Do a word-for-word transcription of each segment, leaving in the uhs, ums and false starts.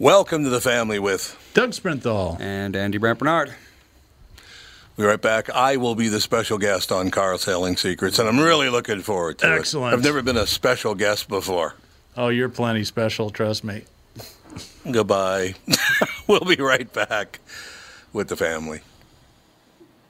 Welcome to the family with Doug Sprinthal and Andy Brant Bernard. We'll be right back. I will be the special guest on Car Selling Secrets, and I'm really looking forward to Excellent. it. Excellent. I've never been a special guest before. Oh, you're plenty special, trust me. Goodbye. We'll be right back with the family.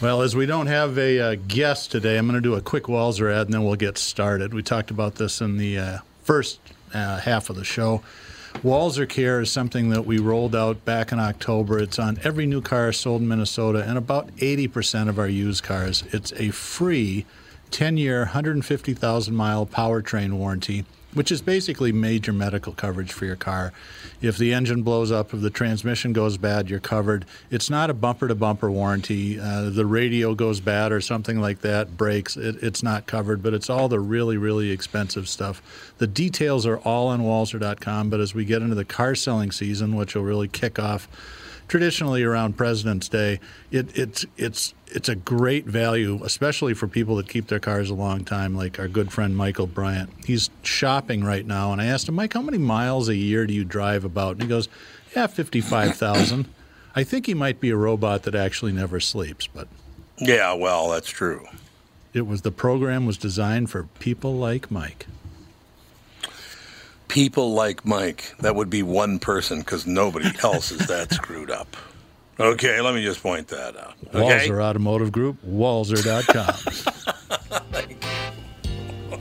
Well, as we don't have a uh, guest today, I'm going to do a quick Walser ad, and then we'll get started. We talked about this in the uh, first uh, half of the show. Walser Care is something that we rolled out back in October. It's on every new car sold in Minnesota and about eighty percent of our used cars. It's a free ten-year, one hundred fifty thousand mile powertrain warranty, which is basically major medical coverage for your car. If the engine blows up, if the transmission goes bad, you're covered. It's not a bumper-to-bumper warranty. Uh, the radio goes bad or something like that, brakes, it, it's not covered, but it's all the really, really expensive stuff. The details are all on Walser dot com, but as we get into the car selling season, which will really kick off traditionally around President's Day, it, it's it's it's a great value, especially for people that keep their cars a long time, like our good friend Michael Bryant. He's shopping right now, and I asked him, Mike, how many miles a year do you drive about? And he goes, yeah, fifty-five thousand. I think he might be a robot that actually never sleeps. But yeah, well, that's true. It was the program was designed for people like Mike. People like Mike. That would be one person because nobody else is that screwed up. Okay, let me just point that out. Okay? Walser Automotive Group, Walser dot com. Thank you.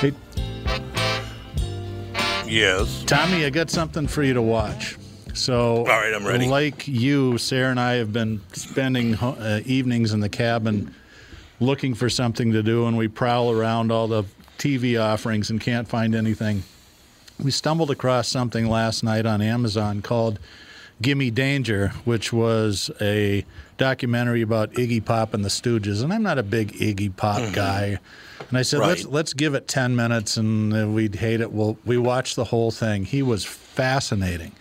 Hey. Yes. Tommy, I got something for you to watch. So, all right, I'm ready. Like you, Sarah and I have been spending uh, evenings in the cabin looking for something to do, and we prowl around all the T V offerings and can't find anything. We stumbled across something last night on Amazon called Gimme Danger, which was a documentary about Iggy Pop and the Stooges. And I'm not a big Iggy Pop mm-hmm. guy. And I said, right. let's let's give it ten minutes and we'd hate it. Well, we watched the whole thing. He was fascinating.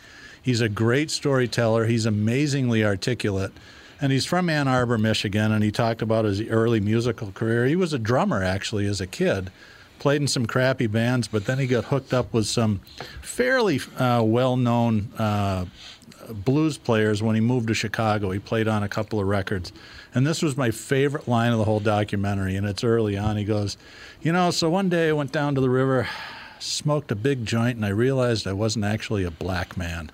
He's a great storyteller. He's amazingly articulate. And he's from Ann Arbor, Michigan, and he talked about his early musical career. He was a drummer, actually, as a kid. Played in some crappy bands, but then he got hooked up with some fairly uh, well-known uh, blues players when he moved to Chicago. He played on a couple of records. And this was my favorite line of the whole documentary, and it's early on. He goes, you know, so one day I went down to the river, smoked a big joint, and I realized I wasn't actually a black man.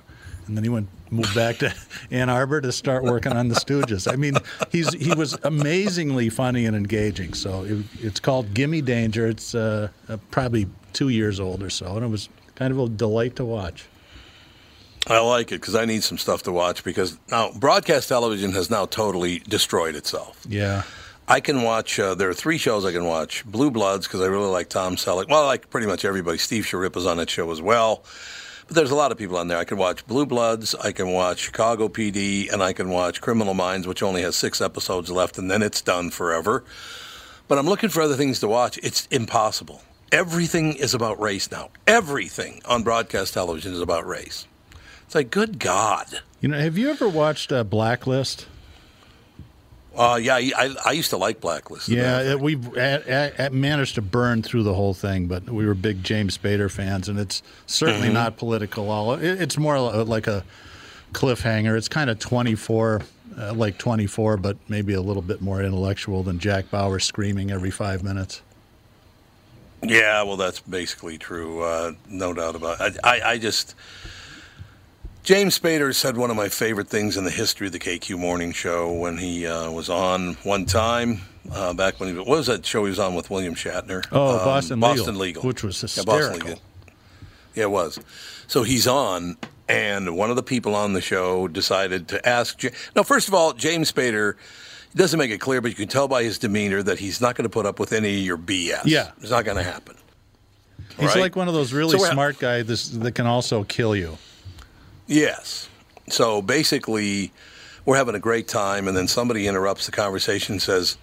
And then he went moved back to Ann Arbor to start working on the Stooges. I mean, he's he was amazingly funny and engaging. So it, it's called Gimme Danger. It's uh, probably two years old or so, and it was kind of a delight to watch. I like it because I need some stuff to watch because now broadcast television has now totally destroyed itself. Yeah. I can watch, uh, there are three shows I can watch. Blue Bloods because I really like Tom Selleck. Well, I like pretty much everybody. Steve Sharippa's on that show as well. There's a lot of people on there. I can watch Blue Bloods, I can watch Chicago P D, and I can watch Criminal Minds, which only has six episodes left, and then it's done forever. But I'm looking for other things to watch. It's impossible. Everything is about race now. Everything on broadcast television is about race. It's like, good God. You know, have you ever watched uh, Blacklist? Uh, yeah, I, I used to like Blacklist. Yeah, we managed to burn through the whole thing, but we were big James Spader fans, and it's certainly mm-hmm. not political. All it, It's more like a cliffhanger. It's kind of twenty-four, uh, like twenty-four, but maybe a little bit more intellectual than Jack Bauer screaming every five minutes. Yeah, well, that's basically true, uh, no doubt about it. I, I, I just... James Spader said one of my favorite things in the history of the K Q Morning Show when he uh, was on one time, uh, back when he was, what was that show he was on with William Shatner? Oh, um, Boston Legal. Boston Legal. Which was hysterical. Yeah, Boston Legal. Yeah, it was. So he's on, and one of the people on the show decided to ask... J- now, first of all, James Spader... He doesn't make it clear, but you can tell by his demeanor that he's not going to put up with any of your B S. Yeah. It's not going to happen. He's right? Like one of those really so smart guys that can also kill you. Yes. So basically, we're having a great time, and then somebody interrupts the conversation and says,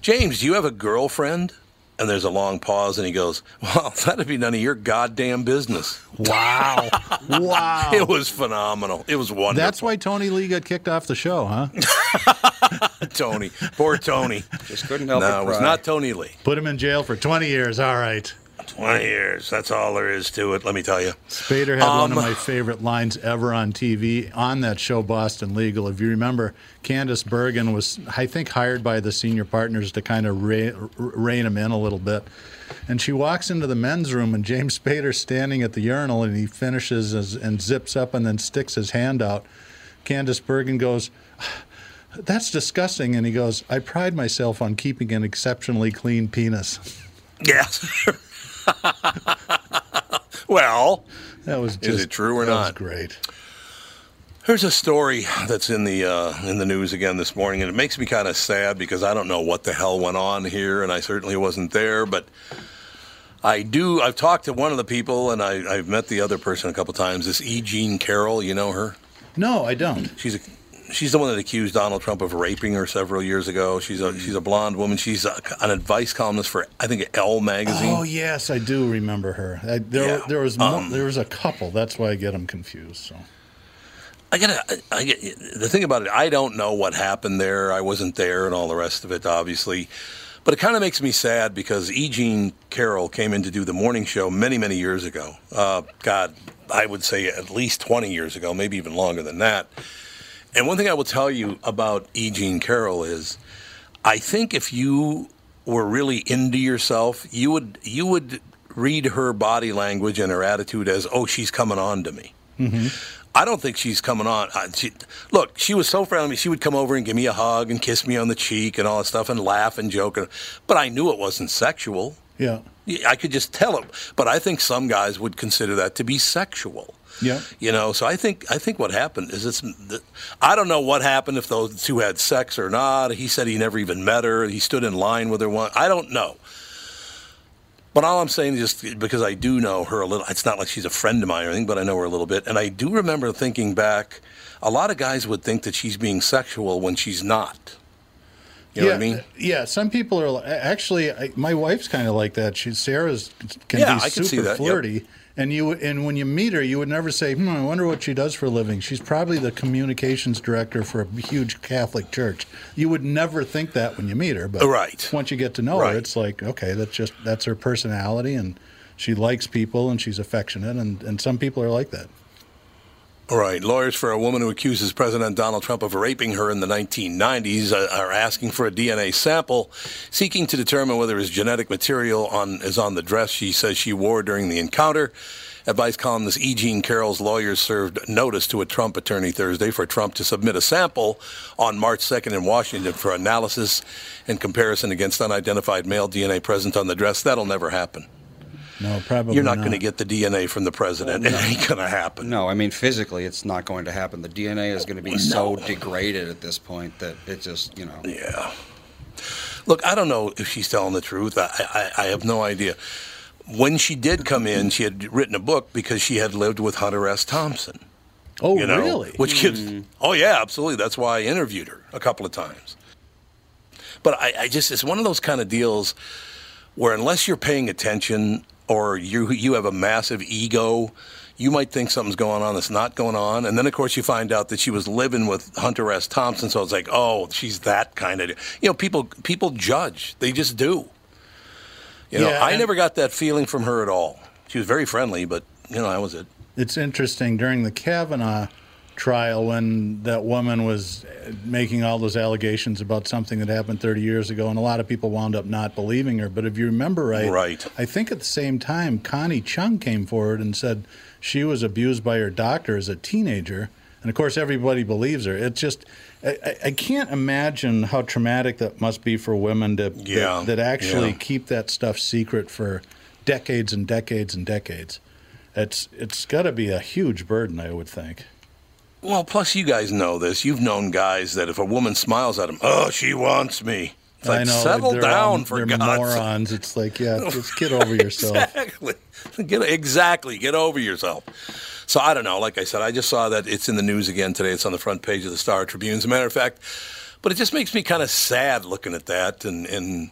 James, do you have a girlfriend? And there's a long pause, and he goes, well, that'd be none of your goddamn business. Wow. Wow. It was phenomenal. It was wonderful. That's why Tony Lee got kicked off the show, huh? Tony. Poor Tony. Just couldn't help it. No, it was not Tony Lee. Put him in jail for twenty years. All right. twenty years. That's all there is to it, let me tell you. Spader had um, one of my favorite lines ever on T V on that show, Boston Legal. If you remember, Candace Bergen was, I think, hired by the senior partners to kind of re- rein him in a little bit. And she walks into the men's room, and James Spader's standing at the urinal, and he finishes his, and zips up and then sticks his hand out. Candace Bergen goes, that's disgusting. And he goes, I pride myself on keeping an exceptionally clean penis. Yes. Well, that was just, is it true or that not? Was great. Here's a story that's in the uh, in the news again this morning, and it makes me kind of sad because I don't know what the hell went on here, and I certainly wasn't there. But I do. I've talked to one of the people, and I, I've met the other person a couple times. This E. Jean Carroll, you know her? No, I don't. She's a She's the one that accused Donald Trump of raping her several years ago. She's a she's a blonde woman. She's a, an advice columnist for, I think, Elle magazine. Oh yes, I do remember her. I, there yeah. there was um, there was a couple. That's why I get them confused. So I gotta, I get the thing about it. I don't know what happened there. I wasn't there, and all the rest of it, obviously. But it kind of makes me sad because E. Jean Carroll came in to do the morning show many many years ago. Uh, God, I would say at least twenty years ago, maybe even longer than that. And one thing I will tell you about E. Jean Carroll is, I think if you were really into yourself, you would you would read her body language and her attitude as, oh, she's coming on to me. Mm-hmm. I don't think she's coming on. I, she, look, she was so friendly. She would come over and give me a hug and kiss me on the cheek and all that stuff and laugh and joke. And, but I knew it wasn't sexual. Yeah, I could just tell it. But I think some guys would consider that to be sexual. Yeah, you know, so I think I think what happened is it's. I don't know what happened, if those two had sex or not. He said he never even met her. He stood in line with her once. I don't know. But all I'm saying is, just because I do know her a little, it's not like she's a friend of mine or anything, but I know her a little bit. And I do remember thinking back, a lot of guys would think that she's being sexual when she's not. You know yeah, what I mean? Yeah, some people are. Actually, I, my wife's kind of like that. She, Sarah's can yeah, be I super can see that. Flirty. Yep. And you and when you meet her, you would never say, hmm, I wonder what she does for a living. She's probably the communications director for a huge Catholic church. You would never think that when you meet her. But right. once you get to know right. her, it's like, okay, that's just that's her personality, and she likes people, and she's affectionate, and, and some people are like that. All right. Lawyers for a woman who accuses President Donald Trump of raping her in the nineteen nineties are asking for a D N A sample, seeking to determine whether his genetic material on, is on the dress she says she wore during the encounter. Advice columnist E. Jean Carroll's lawyers served notice to a Trump attorney Thursday for Trump to submit a sample on March second in Washington for analysis and comparison against unidentified male D N A present on the dress. That'll never happen. No, probably You're not, not. going to get the D N A from the president. Well, no. It ain't going to happen. No, I mean, physically, it's not going to happen. The D N A is going to be no. so degraded at this point that it just, you know. Yeah. Look, I don't know if she's telling the truth. I, I, I have no idea. When she did come in, she had written a book because she had lived with Hunter S. Thompson. Oh, you know, really? Which gives, mm. Oh, yeah, absolutely. That's why I interviewed her a couple of times. But I, I just, it's one of those kind of deals where unless you're paying attention or you you have a massive ego, you might think something's going on that's not going on. And then, of course, you find out that she was living with Hunter S. Thompson, so it's like, oh, she's that kind of... You know, people people judge. They just do. You know, yeah, I never got that feeling from her at all. She was very friendly, but, you know, that was it. It's interesting. During the Kavanaugh trial when that woman was making all those allegations about something that happened thirty years ago, and a lot of people wound up not believing her. But if you remember right, right. I think at the same time, Connie Chung came forward and said she was abused by her doctor as a teenager. And, of course, everybody believes her. It's just I, I can't imagine how traumatic that must be for women to yeah. that, that actually yeah. keep that stuff secret for decades and decades and decades. It's It's got to be a huge burden, I would think. Well, plus you guys know this. You've known guys that if a woman smiles at them, oh, she wants me. It's like, I know, settle they're down, all, for God's sake. Morons. It's like, yeah, just get over yourself. Exactly. Get, exactly. Get over yourself. So I don't know. Like I said, I just saw that it's in the news again today. It's on the front page of the Star Tribune, as a matter of fact. But it just makes me kind of sad looking at that. And, and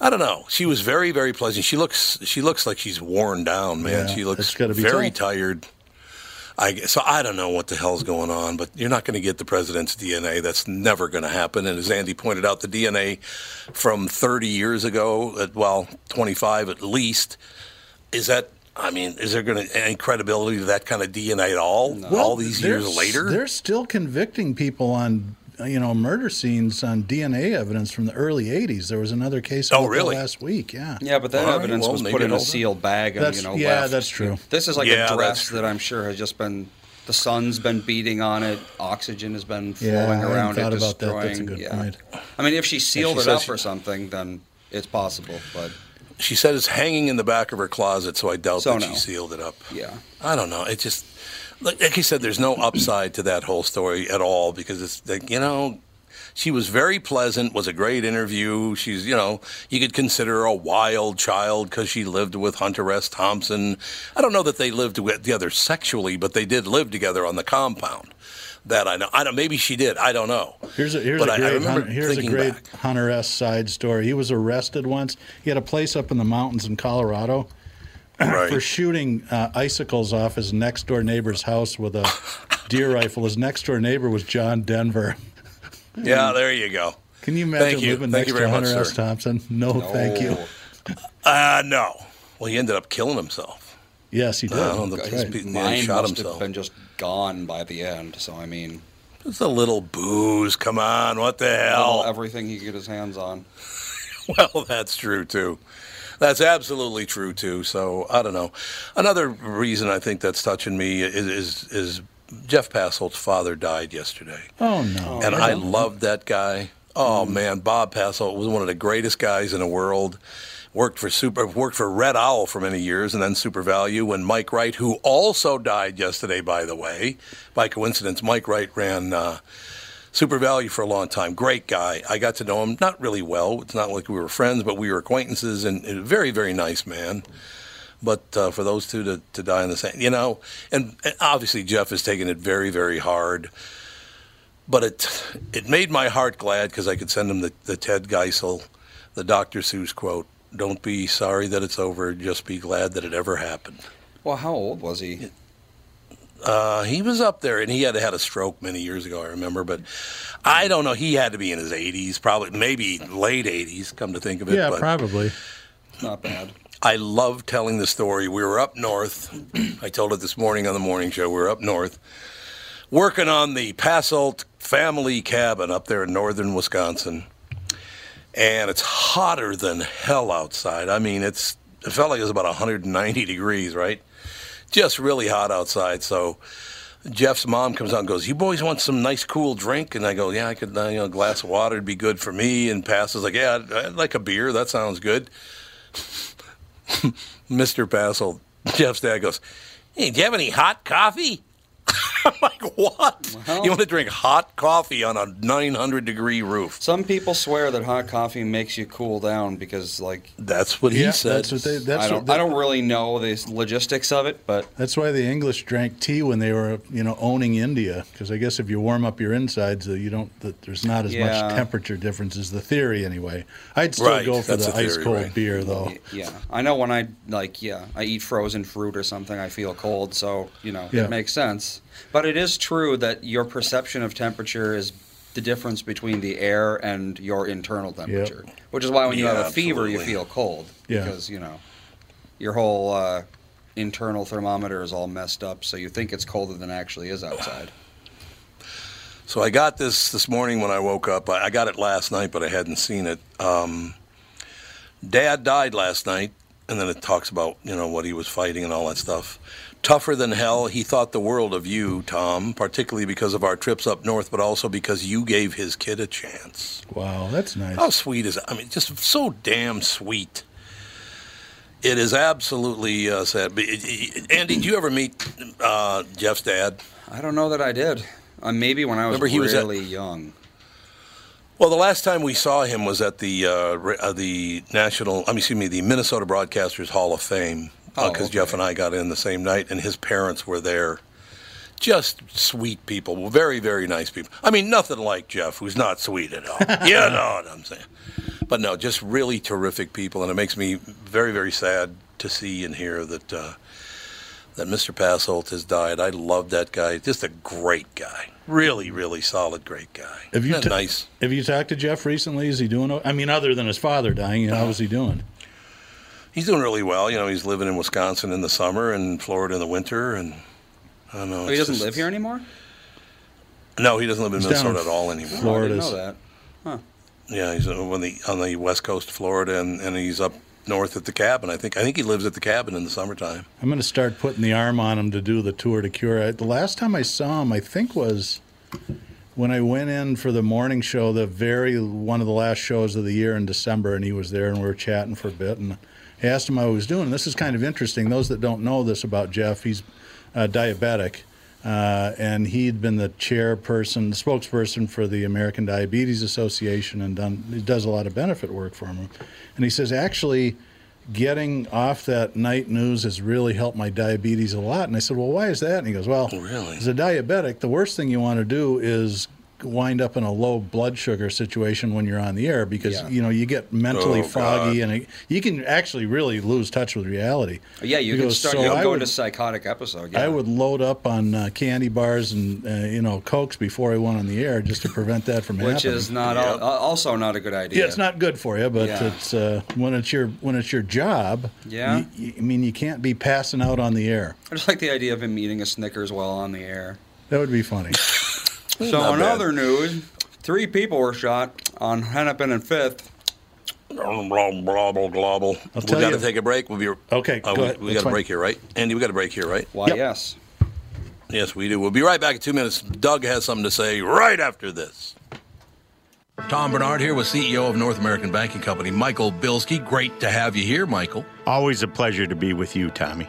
I don't know. She was very, very pleasant. She looks she looks like she's worn down, man. Yeah, she looks very tough. tired. I, so I don't know what the hell's going on, but you're not going to get the president's D N A. That's never going to happen. And as Andy pointed out, the D N A from thirty years ago, well, twenty-five at least, is that, I mean, is there going to any credibility to that kind of D N A at all, no. all these years later? They're still convicting people on, you know, murder scenes on D N A evidence from the early eighties. There was another case oh, really? last week, yeah. Yeah, but that all evidence right, well, was put in a sealed bag and, that's, you know, yeah, left. Yeah, that's true. This is like yeah, a dress that I'm sure has just been... The sun's been beating on it. Oxygen has been flowing yeah, around it, destroying. That. That's a good yeah. point. I mean, if she sealed if she it up she, or something, then it's possible. But she said it's hanging in the back of her closet, so I doubt so that no. she sealed it up. Yeah, I don't know. It just, like, like you said, there's no upside to that whole story at all because it's like, you know, she was very pleasant. Was a great interview. She's, you know, you could consider her a wild child because she lived with Hunter S. Thompson. I don't know that they lived together sexually, but they did live together on the compound. That I know. I don't. Maybe she did. I don't know. Here's a here's but a great, I, I Hunter, here's a great Hunter S. side story. He was arrested once. He had a place up in the mountains in Colorado right. for shooting uh, icicles off his next door neighbor's house with a deer rifle. His next door neighbor was John Denver. Yeah, there you go. Can you imagine you. living thank next to Hunter much, S. Thompson? No, no, thank you. Uh, no. Well, he ended up killing himself. Yes, he did. Uh, the, his right. mind shot must himself. have been just gone by the end, so I mean... It's a little booze. Come on, what the hell? Everything he could get his hands on. Well, that's true, too. That's absolutely true, too, so I don't know. Another reason I think that's touching me is is... is Jeff Passelt's father died yesterday. Oh, no. And I, I loved that guy. Oh, mm. man. Bob Passelt was one of the greatest guys in the world. Worked for Super, worked for Red Owl for many years and then Super Value. And Mike Wright, who also died yesterday, by the way, by coincidence, Mike Wright ran uh, Super Value for a long time. Great guy. I got to know him not really well. It's not like we were friends, but we were acquaintances and a very, very nice man. But uh, for those two to, to die in the same, you know, and, and obviously Jeff has taken it very, very hard. But it it made my heart glad because I could send him the, the Ted Geisel, the Doctor Seuss quote, "Don't be sorry that it's over, just be glad that it ever happened." Well, how old was he? Uh, he was up there, and he had had a stroke many years ago, I remember. But I don't know. He had to be in his eighties, probably, maybe late eighties, come to think of it. Yeah, but probably. Not bad. I love telling the story. We were up north. I told it this morning on the morning show. We were up north working on the Passelt family cabin up there in northern Wisconsin. And it's hotter than hell outside. I mean, it's it felt like it was about one hundred ninety degrees, right? Just really hot outside. So Jeff's mom comes out and goes, "You boys want some nice cool drink?" And I go, "Yeah, I could, you know, a glass of water would be good for me." And Pass is like, "Yeah, I'd, I'd like a beer. That sounds good." Mister Passelt, Jeff's dad, goes, "Hey, do you have any hot coffee?" I'm like, "What? Well, you want to drink hot coffee on a nine hundred degree roof?" Some people swear that hot coffee makes you cool down because, like, that's what yeah, he said. That's what they, that's I, don't, what they, I don't really know the logistics of it, but that's why the English drank tea when they were, you know, owning India. Because I guess if you warm up your insides, you don't. There's not as yeah. much temperature difference as the theory, anyway. I'd still right, go for the ice cold right. beer, though. Yeah, I know when I like, yeah, I eat frozen fruit or something, I feel cold. So you know, yeah. it makes sense. But it is true that your perception of temperature is the difference between the air and your internal temperature, yep. which is why when you yeah, have a fever, absolutely. you feel cold yeah. because, you know, your whole uh, internal thermometer is all messed up, so you think it's colder than it actually is outside. So I got this this morning when I woke up. I, I got it last night, but I hadn't seen it. Um, Dad died last night, and then it talks about, you know, what he was fighting and all that stuff. Tougher than hell, he thought the world of you, Tom, particularly because of our trips up north, but also because you gave his kid a chance. Wow, that's nice. How sweet is that? I mean, just so damn sweet. It is absolutely uh, sad. Andy, did you ever meet uh, Jeff's dad? I don't know that I did. Uh, maybe when I was really was at, young. Well, the last time we saw him was at the uh, the National, I mean, excuse me, the Minnesota Broadcasters Hall of Fame, because uh, oh, okay. Jeff and I got in the same night, and his parents were there. Just sweet people, very, very nice people. I mean, nothing like Jeff, who's not sweet at all. You know what I'm saying? But no, just really terrific people, and it makes me very, very sad to see and hear that uh, that Mister Passelt has died. I love that guy. Just a great guy. Really, really solid, great guy. Have you ta- nice? Have you talked to Jeff recently? Is he doing? I mean, other than his father dying, you know, how is he doing? He's doing really well. You know, he's living in Wisconsin in the summer and Florida in the winter, and I don't know. Oh, he doesn't just, live here anymore. No, he doesn't live in he's Minnesota at all anymore. Florida. I didn't know that. Huh. Yeah, he's on the on the west coast of Florida, and, and he's up north at the cabin. I think I think he lives at the cabin in the summertime. I'm going to start putting the arm on him to do the tour de cure. The last time I saw him, I think, was when I went in for the morning show, the very one of the last shows of the year in December, and he was there, and we were chatting for a bit, and I asked him how he was doing. This is kind of interesting. Those that don't know this about Jeff, he's uh, diabetic. Uh, and he'd been the chairperson, the spokesperson for the American Diabetes Association, and done he does a lot of benefit work for him. And he says, actually, getting off that night news has really helped my diabetes a lot. And I said, well, why is that? And he goes, well, oh, really? As a diabetic, the worst thing you want to do is wind up in a low blood sugar situation when you're on the air because, yeah. you know, you get mentally oh, foggy God. and it, you can actually really lose touch with reality. Yeah, you because, can start so going to psychotic episode. Yeah. I would load up on uh, candy bars and, uh, you know, Cokes before I went on the air just to prevent that from happening. Which is not yeah. al- also not a good idea. Yeah, it's not good for you, but yeah. it's uh, when it's your when it's your job, yeah. you, you, I mean, you can't be passing out on the air. I just like the idea of him eating a Snickers while on the air. That would be funny. So Not in bad. Other news, three people were shot on Hennepin and Fifth. Globble, globble, globble. We got to take a break. We'll be okay. Uh, go we we got a break here, right, Andy? We got a break here, right? Why? Yep. Yes. Yes, we do. We'll be right back in two minutes. Doug has something to say right after this. Tom Bernard here with C E O of North American Banking Company, Michael Bilski. Great to have you here, Michael. Always a pleasure to be with you, Tommy.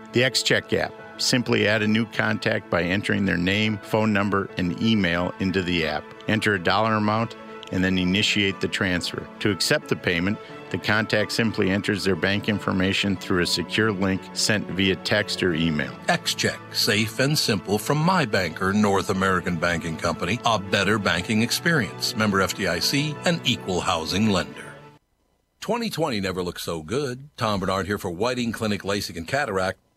The X CHAT app. Simply add a new contact by entering their name, phone number, and email into the app. Enter a dollar amount and then initiate the transfer. To accept the payment, the contact simply enters their bank information through a secure link sent via text or email. X CHAT, safe and simple from my banker, North American Banking Company, a better banking experience. Member F D I C, an equal housing lender. twenty twenty never looked so good. Tom Bernard here for Whiting Clinic LASIK and Cataract.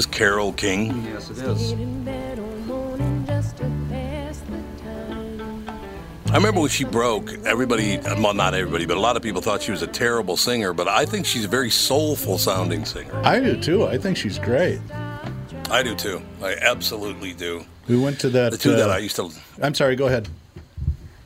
is Carole King. Yes, it is. I remember when she broke, everybody, well, not everybody, but a lot of people thought she was a terrible singer, but I think she's a very soulful-sounding singer. I do, too. I think she's great. I do, too. I absolutely do. We went to that... The two uh, that I used to... I'm sorry, go ahead.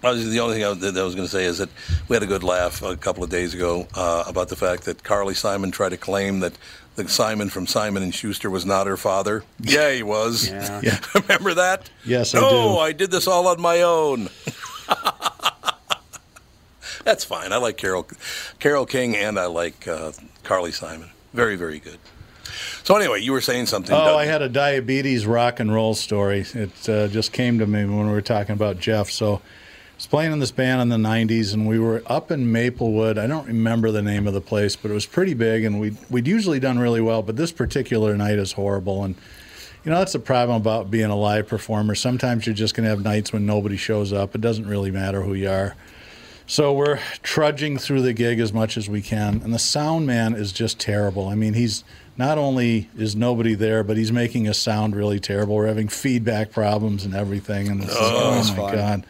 I was, the only thing I was, that I was going to say is that we had a good laugh a couple of days ago uh, about the fact that Carly Simon tried to claim that the Simon from Simon and Schuster was not her father. Yeah, he was. Yeah. Yeah. Remember that? Yes, I do. No, I did this all on my own. That's fine. I like Carole, Carole King, and I like uh, Carly Simon. Very, very good. So anyway, you were saying something. Oh, I had a diabetes rock and roll story. It uh, just came to me when we were talking about Jeff, so... I was playing in this band in the nineties, and we were up in Maplewood. I don't remember the name of the place, but it was pretty big, and we'd, we'd usually done really well, but this particular night is horrible. And, you know, that's the problem about being a live performer. Sometimes you're just going to have nights when nobody shows up. It doesn't really matter who you are. So we're trudging through the gig as much as we can, and the sound man is just terrible. I mean, he's not only is nobody there, but he's making us sound really terrible. We're having feedback problems and everything, and this oh, is, oh, my fun. God.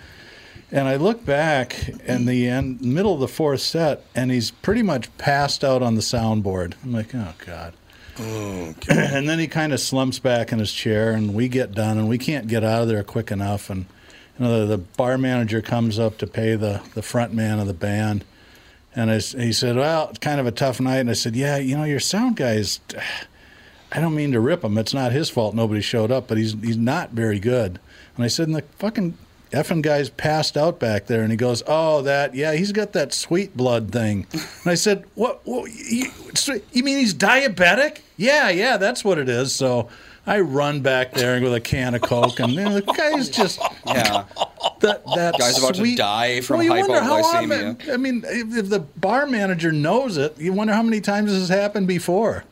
And I look back in the end, middle of the fourth set, and he's pretty much passed out on the soundboard. I'm like, oh, God. Okay. And then he kind of slumps back in his chair, and we get done, and we can't get out of there quick enough. And you know, the, the bar manager comes up to pay the, the front man of the band. And I, he said, well, it's kind of a tough night. And I said, yeah, you know, your sound guy's, I don't mean to rip him. It's not his fault nobody showed up, but he's he's not very good. And I said, and the fucking... effing guy's passed out back there, and he goes, oh, that, yeah, he's got that sweet blood thing. And I said, what, what you, you mean he's diabetic? Yeah, yeah, that's what it is. So I run back there with a can of Coke, and you know, the guy's just, yeah, that, that the guy's sweet, about to die from well, hypoglycemia. I mean, if the bar manager knows it, you wonder how many times this has happened before.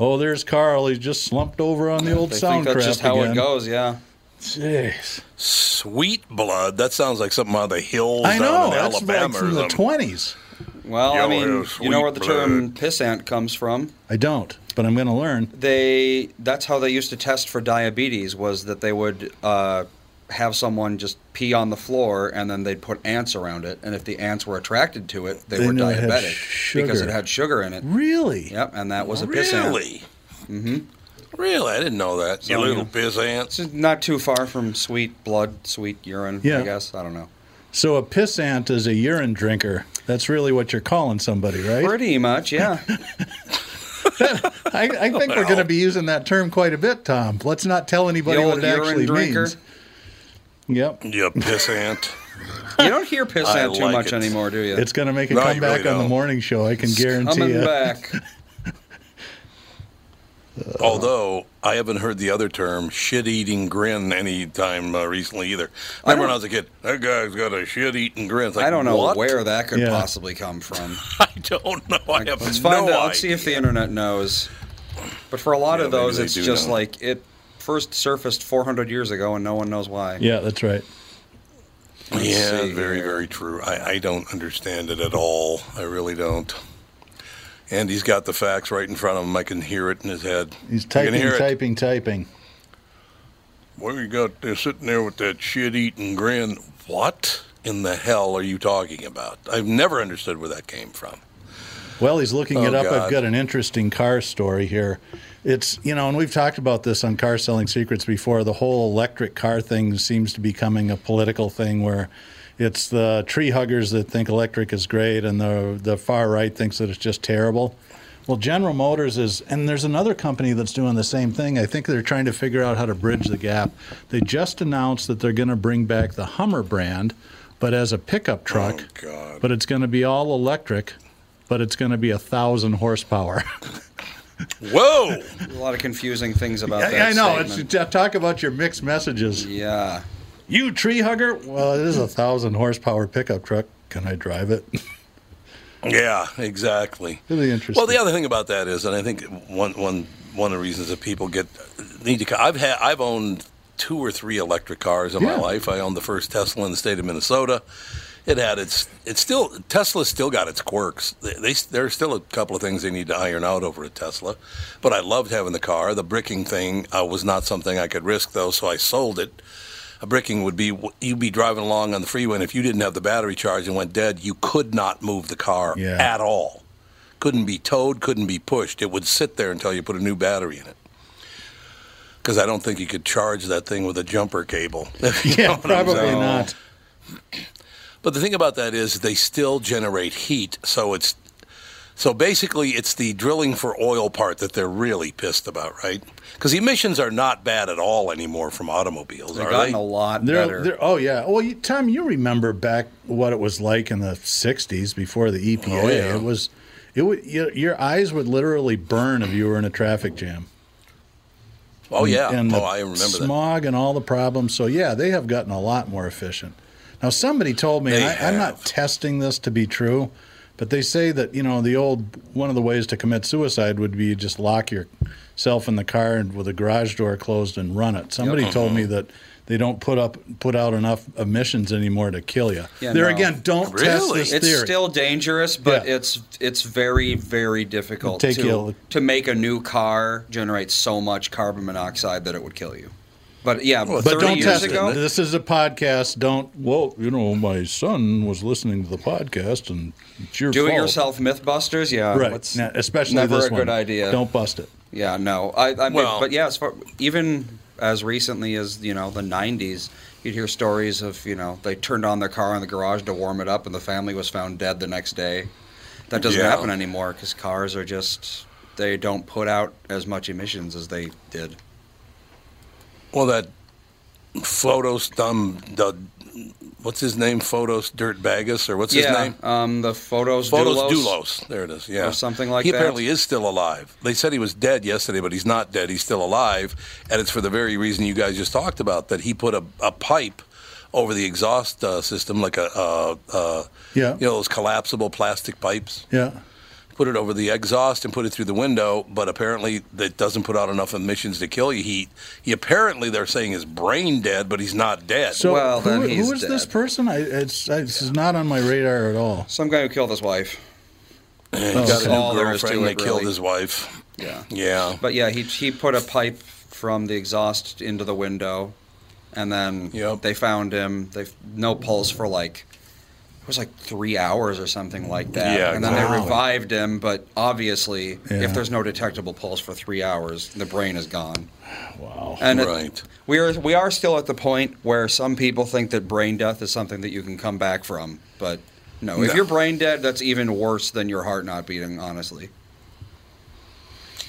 Oh, there's Carl. He's just slumped over on the old soundcraft again. I think that's just how it goes, yeah. Jeez. Sweet blood. That sounds like something out of the hills I know, down in that's Alabama. Like from the twenties. Well, Yo, I mean, you know where the term blood. Pissant comes from? I don't, but I'm going to learn. They That's how they used to test for diabetes, was that they would uh, have someone just pee on the floor, and then they'd put ants around it, and if the ants were attracted to it, they, they were diabetic it because it had sugar in it. Really? Yep, and that was a really? Pissant. Really? Mm-hmm. Really? I didn't know that. So, you little piss ant. It's not too far from sweet blood, sweet urine, yeah. I guess. I don't know. So a piss ant is a urine drinker. That's really what you're calling somebody, right? Pretty much, yeah. I, I think well. we're going to be using that term quite a bit, Tom. Let's not tell anybody what it actually drinker. means. Yep. You piss ant. You don't hear piss I ant too like much it. anymore, do you? It's going to make a no, comeback really on the morning show, I can it's guarantee coming it. back. Uh, Although, I haven't heard the other term, shit-eating grin, any time uh, recently either. I remember when I was a kid, that guy's got a shit-eating grin. Like, I don't know what? where that could yeah. possibly come from. I don't know. I have Let's no find out. Idea. Let's see if the internet knows. But for a lot yeah, of those, it's just know. like it first surfaced four hundred years ago, and no one knows why. Yeah, that's right. Let's yeah, very, here. very true. I, I don't understand it at all. I really don't. And he's got the facts right in front of him. I can hear it in his head. He's typing, typing, it. typing. What you got there sitting there with that shit-eating grin? What in the hell are you talking about? I've never understood where that came from. Well, he's looking oh, it up. God. I've got an interesting car story here. It's, you know, and we've talked about this on Car Selling Secrets before. The whole electric car thing seems to be becoming a political thing where it's the tree huggers that think electric is great, and the the far right thinks that it's just terrible. Well, General Motors is, and there's another company that's doing the same thing. I think they're trying to figure out how to bridge the gap. They just announced that they're going to bring back the Hummer brand, but as a pickup truck. Oh, God. But it's going to be all electric, but it's going to be one thousand horsepower. Whoa! A lot of confusing things about yeah, that I know. It's, talk about your mixed messages. Yeah. You tree hugger? Well, it is a thousand horsepower pickup truck. Can I drive it? Yeah, exactly. Really interesting. Well, the other thing about that is, and I think one one one of the reasons that people get need to. I've had I've owned two or three electric cars in yeah. my life. I owned the first Tesla in the state of Minnesota. It had its it's still Tesla's still got its quirks. They, they there's still a couple of things they need to iron out over a Tesla. But I loved having the car. The bricking thing uh, was not something I could risk though, so I sold it. a bricking would be you'd be driving along on the freeway, and if you didn't have the battery charged and went dead, you could not move the car yeah. at all. Couldn't be towed, couldn't be pushed. It would sit there until you put a new battery in it. Because I don't think you could charge that thing with a jumper cable. Yeah, probably not. But the thing about that is they still generate heat, so it's so basically it's the drilling for oil part that they're really pissed about, right? Because emissions are not bad at all anymore from automobiles, are they? They've gotten a lot they're, better. They're, oh, yeah. Well, you, Tom, you remember back what it was like in the sixties before the E P A. Oh, yeah. It was, it would, your, your eyes would literally burn if you were in a traffic jam. Oh, yeah. And, and oh, I remember smog that. smog and all the problems. So, yeah, they have gotten a lot more efficient. Now, somebody told me, I, I'm not testing this to be true, but they say that, you know, the old, one of the ways to commit suicide would be just lock yourself in the car and with the garage door closed and run it. Somebody yep. told me that they don't put up put out enough emissions anymore to kill you. Yeah, there no. again, don't really? test this it's theory. It's still dangerous, but yeah. it's it's very, very difficult Take to, you. to make a new car generate so much carbon monoxide that it would kill you. But yeah, well, but don't test ago, it. This is a podcast. Don't. Well, you know, my son was listening to the podcast, and it's your do fault. Do it yourself, MythBusters. Yeah, right. Now, especially never this a one. Good idea. Don't bust it. Yeah, no. I, I well, mean, but yeah, as far, even as recently as you know the nineties, you'd hear stories of you know they turned on their car in the garage to warm it up, and the family was found dead the next day. That doesn't yeah. happen anymore because cars are just they don't put out as much emissions as they did. Well, that Fotis, um, the, what's his name? Fotis Dirtbagus, or what's yeah, his name? Yeah, um, the Fotis Fotis Dulos. Dulos. There it is, yeah. Or something like he that. He apparently is still alive. They said he was dead yesterday, but he's not dead. He's still alive, and it's for the very reason you guys just talked about, that he put a, a pipe over the exhaust uh, system, like a, uh, uh, yeah. you know, those collapsible plastic pipes. Yeah. Put it over the exhaust and put it through the window, but apparently that doesn't put out enough emissions to kill you. He, he apparently they're saying is brain dead, but he's not dead. So well, who, who is dead. This person? I, it's, I, this yeah. is not on my radar at all. Some guy who killed his wife. He oh, got okay. a new all girlfriend. They really. killed his wife. Yeah, yeah. But yeah, he he put a pipe from the exhaust into the window, and then yep. they found him. They no pulse for like. It was like three hours or something like that. Yeah, and then wow. they revived him, but obviously, yeah. if there's no detectable pulse for three hours, the brain is gone. Wow. And right. it, we, are, we are still at the point where some people think that brain death is something that you can come back from. But no, no. if you're brain dead, that's even worse than your heart not beating, honestly.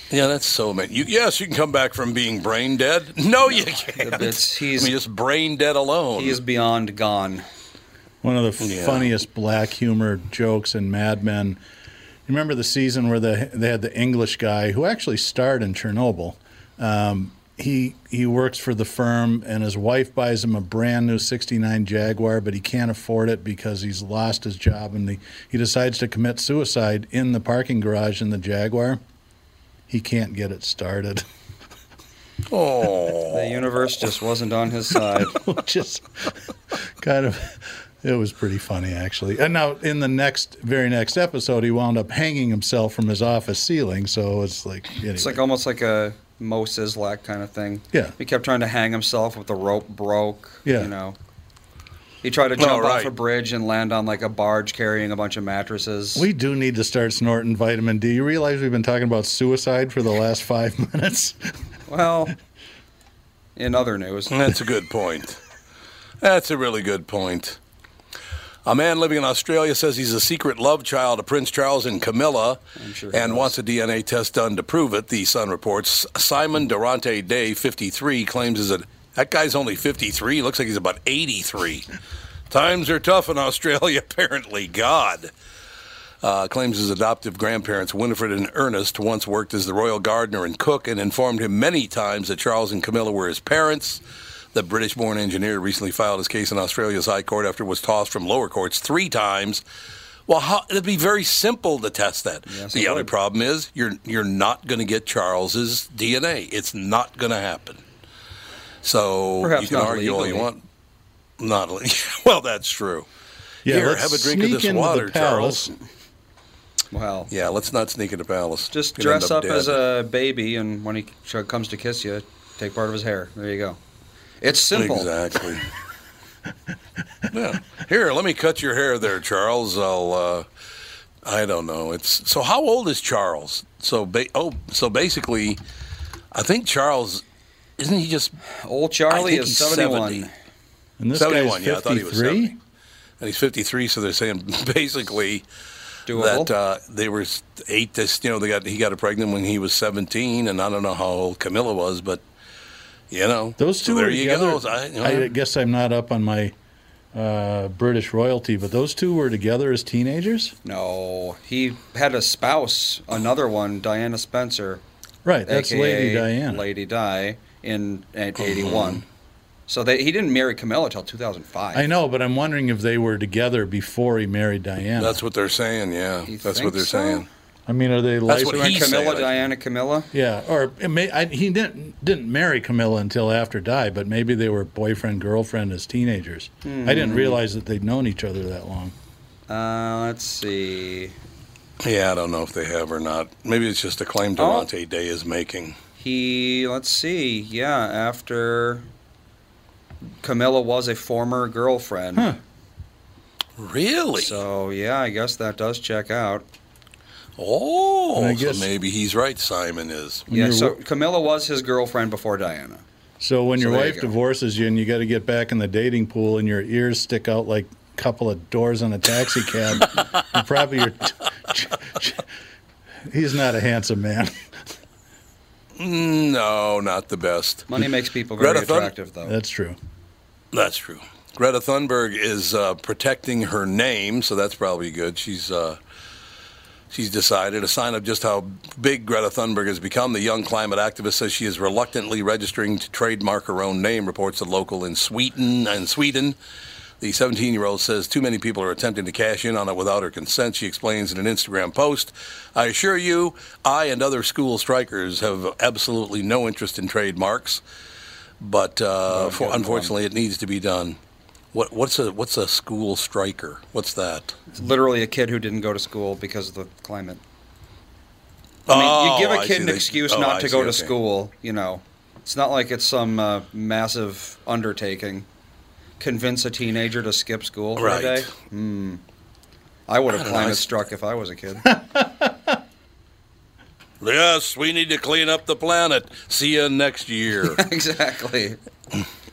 Yeah, that's so amazing. You, yes, you can come back from being brain dead. No, no you can't. It's, he's, I mean, just brain dead alone. He is beyond gone. One of the yeah. funniest black humor jokes in Mad Men. You remember the season where the, they had the English guy who actually starred in Chernobyl. Um, he he works for the firm, and his wife buys him a brand new sixty-nine Jaguar, but he can't afford it because he's lost his job, and he, he decides to commit suicide in the parking garage in the Jaguar. He can't get it started. Oh, the universe just wasn't on his side. Just kind of... It was pretty funny, actually. And now, in the next, very next episode, he wound up hanging himself from his office ceiling. So it's like anyway. It's like almost like a Mo Sizlak kind of thing. Yeah, he kept trying to hang himself, but the rope broke. Yeah, you know, he tried to jump oh, right. off a bridge and land on like a barge carrying a bunch of mattresses. We do need to start snorting vitamin D. You realize we've been talking about suicide for the last five minutes? Well, in other news, that's a good point. That's a really good point. A man living in Australia says he's a secret love child of Prince Charles and Camilla sure and knows. wants a D N A test done to prove it, the Sun reports. Simon Durante Day, fifty-three, claims is a that guy's only fifty-three. He looks like he's about eighty-three. Times are tough in Australia, apparently. God. Uh, claims his adoptive grandparents, Winifred and Ernest, once worked as the royal gardener and cook and informed him many times that Charles and Camilla were his parents. The British-born engineer recently filed his case in Australia's high court after it was tossed from lower courts three times. Well, how, it'd be very simple to test that. Yes, the other would. problem is you're you're not going to get Charles's D N A. It's not going to happen. So Perhaps you can argue legally. all you want. Not well, that's true. Yeah, Here, let's have a drink of this water, Charles. Well, yeah, let's not sneak into the palace. Just You'll dress up, up as a baby, and when he comes to kiss you, take part of his hair. There you go. It's simple. Exactly. Yeah. Here, let me cut your hair there, Charles. I'll, uh, I don't know. It's so. How old is Charles? So, ba- oh, so basically, I think Charles isn't he just old? Charlie is seventy-one. seventy. And this seventy-one, guy's fifty-three? Yeah, I thought he was seventy. And he's fifty-three, so they're saying basically doable. That uh, they were eight. This, you know, they got he got pregnant when he was seventeen, and I don't know how old Camilla was, but you know, those two so there were together. You go. I, you know, I guess I'm not up on my uh, British royalty, but those two were together as teenagers? No, he had a spouse, another one, Diana Spencer, right? That's Lady Diana, Lady Di, in at eighty-one. Mm-hmm. So they, he didn't marry Camilla until two thousand five. I know, but I'm wondering if they were together before he married Diana. That's what they're saying, yeah. You That's what they're so? saying. I mean, are they like Camilla, saying. Diana, Camilla? Yeah, or it may, I, he didn't didn't marry Camilla until after Di, but maybe they were boyfriend, girlfriend as teenagers. Mm. I didn't realize that they'd known each other that long. Uh, let's see. Yeah, I don't know if they have or not. Maybe it's just a claim Durante oh. Day is making. He, let's see, yeah, after... Camilla was a former girlfriend. Huh. Really? So, yeah, I guess that does check out. Oh, I guess so maybe he's right, Simon is. Yeah, so Camilla was his girlfriend before Diana. So when so your wife you divorces you and you got to get back in the dating pool and your ears stick out like a couple of doors on a taxi cab, you probably you're t- he's not a handsome man. No, not the best. Money makes people very Greta attractive, Thun- though. That's true. That's true. Greta Thunberg is uh, protecting her name, so that's probably good. She's uh, she's decided, a sign of just how big Greta Thunberg has become. The young climate activist says she is reluctantly registering to trademark her own name, reports a local in Sweden. In Sweden. The seventeen-year-old says too many people are attempting to cash in on it without her consent. She explains in an Instagram post, I assure you, I and other school strikers have absolutely no interest in trademarks, but uh, for, unfortunately it needs to be done. What, what's a what's a school striker? What's that? It's literally a kid who didn't go to school because of the climate. I mean, oh, you give a kid an excuse oh, not I to see, go to okay. school, you know. It's not like it's some uh, massive undertaking. Convince a teenager to skip school for right. a day? Mm. I would have I climate know, struck if I was a kid. Yes, we need to clean up the planet. See you next year. Exactly.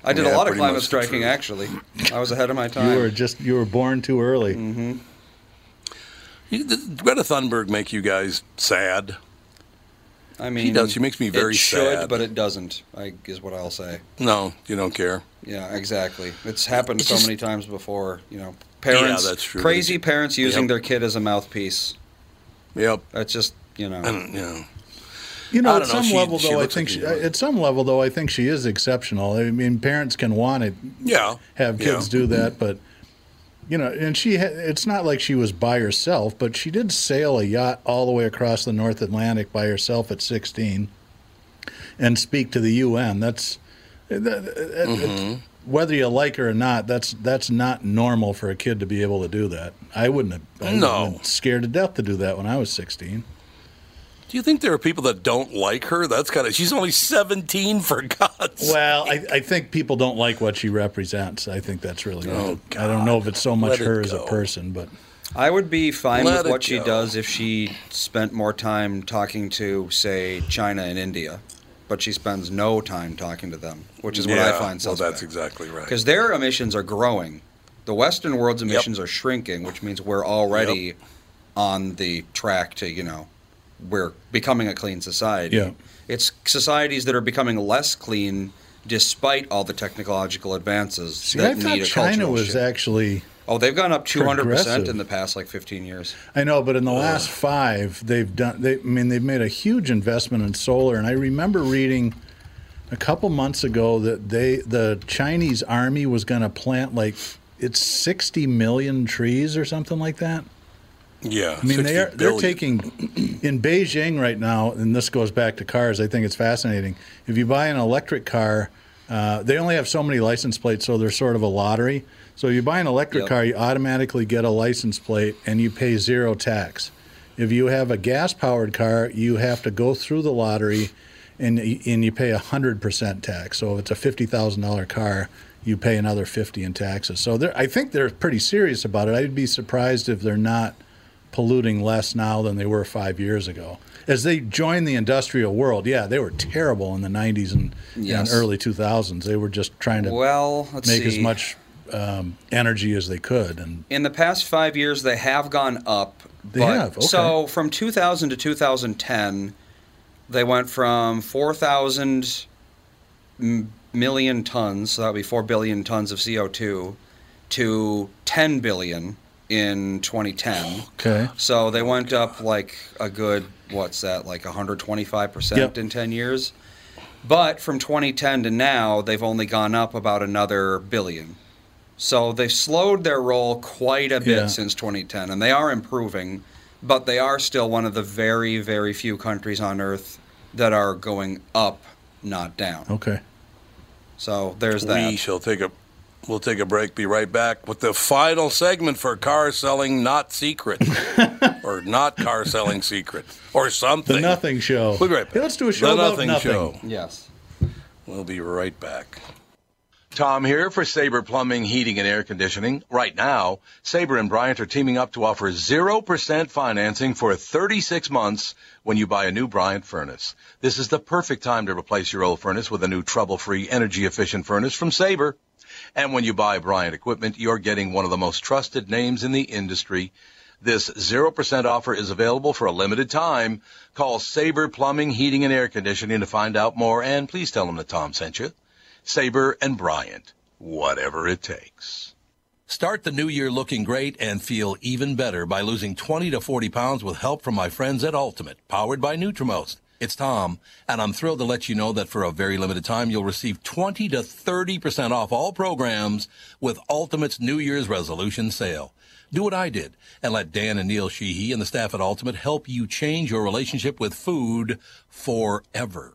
I did yeah, a lot of climate striking, actually. I was ahead of my time. You were just you were born too early. Mm-hmm. Did Greta Thunberg make you guys sad? I mean, she does. She makes me very sad. It should, sad. But it doesn't, I, is what I'll say. No, you don't care. Yeah, exactly. It's happened it's so just, many times before. You know, parents, yeah, that's true. Crazy parents using yep. their kid as a mouthpiece. Yep. That's just, you know. I don't, you know, you know, I don't at some know. She, level she though, I think like she, at some level though, I think she is exceptional. I mean, parents can want it. Yeah. Have kids yeah. do that, but you know, and she, ha- it's not like she was by herself, but she did sail a yacht all the way across the North Atlantic by herself at sixteen and speak to the U N. That's, that, mm-hmm. it, whether you like her or not, that's that's not normal for a kid to be able to do that. I wouldn't have, I wouldn't no. have been scared to death to do that when I was sixteen. Do you think there are people that don't like her? That's kind of, she's only seventeen, for God's sake. Well, I, I think people don't like what she represents. I think that's really oh, good. God. I don't know if it's so much Let her as a person, but I would be fine Let with what go. she does if she spent more time talking to, say, China and India, but she spends no time talking to them, which is yeah, what I find suspect. Well, that's exactly right. Because their emissions are growing. The Western world's emissions yep. are shrinking, which means we're already yep. on the track to, you know, we're becoming a clean society. Yeah. It's societies that are becoming less clean despite all the technological advances. See, that I thought need a China was shift. actually Oh, they've gone up two hundred percent in the past like fifteen years. I know, but in the uh. last five, they've done they I mean they've made a huge investment in solar, and I remember reading a couple months ago that they the Chinese army was going to plant like it's sixty million trees or something like that. Yeah, I mean they are, they're taking in Beijing right now, and this goes back to cars. I think it's fascinating. If you buy an electric car, uh, they only have so many license plates, so they're sort of a lottery. So if you buy an electric yep. car, you automatically get a license plate, and you pay zero tax. If you have a gas-powered car, you have to go through the lottery, and and you pay a hundred percent tax. So if it's a fifty thousand dollar car, you pay another fifty in taxes. So I think they're pretty serious about it. I'd be surprised if they're not polluting less now than they were five years ago. As they joined the industrial world, yeah, they were terrible in the nineties and, yes. and early two thousands. They were just trying to well, let's make see. as much um, energy as they could. And in the past five years, they have gone up. They but, have, okay. So from two thousand to two thousand ten, they went from four thousand million tons, so that would be four billion tons of C O two, to ten billion in twenty ten. Okay. So they went up like a good, what's that, like one hundred twenty-five percent yep. in ten years. But from twenty ten to now, they've only gone up about another billion. So they've slowed their roll quite a bit yeah. since twenty ten, and they are improving, but they are still one of the very, very few countries on Earth that are going up, not down. Okay. So there's that. We shall take a... We'll take a break, be right back with the final segment for Car Selling Not Secret, or Not Car Selling Secret, or something. The Nothing Show. We'll be right back. Hey, let's do a show the about nothing. nothing show. Yes. We'll be right back. Tom here for Sabre Plumbing, Heating, and Air Conditioning. Right now, Sabre and Bryant are teaming up to offer zero percent financing for thirty-six months when you buy a new Bryant furnace. This is the perfect time to replace your old furnace with a new trouble-free, energy-efficient furnace from Sabre. And when you buy Bryant equipment, you're getting one of the most trusted names in the industry. This zero percent offer is available for a limited time. Call Sabre Plumbing, Heating, and Air Conditioning to find out more, and please tell them that Tom sent you. Sabre and Bryant, whatever it takes. Start the new year looking great and feel even better by losing twenty to forty pounds with help from my friends at Ultimate, powered by Nutrimost. It's Tom, and I'm thrilled to let you know that for a very limited time, you'll receive twenty to thirty percent off all programs with Ultimate's New Year's resolution sale. Do what I did and let Dan and Neil Sheehy and the staff at Ultimate help you change your relationship with food forever.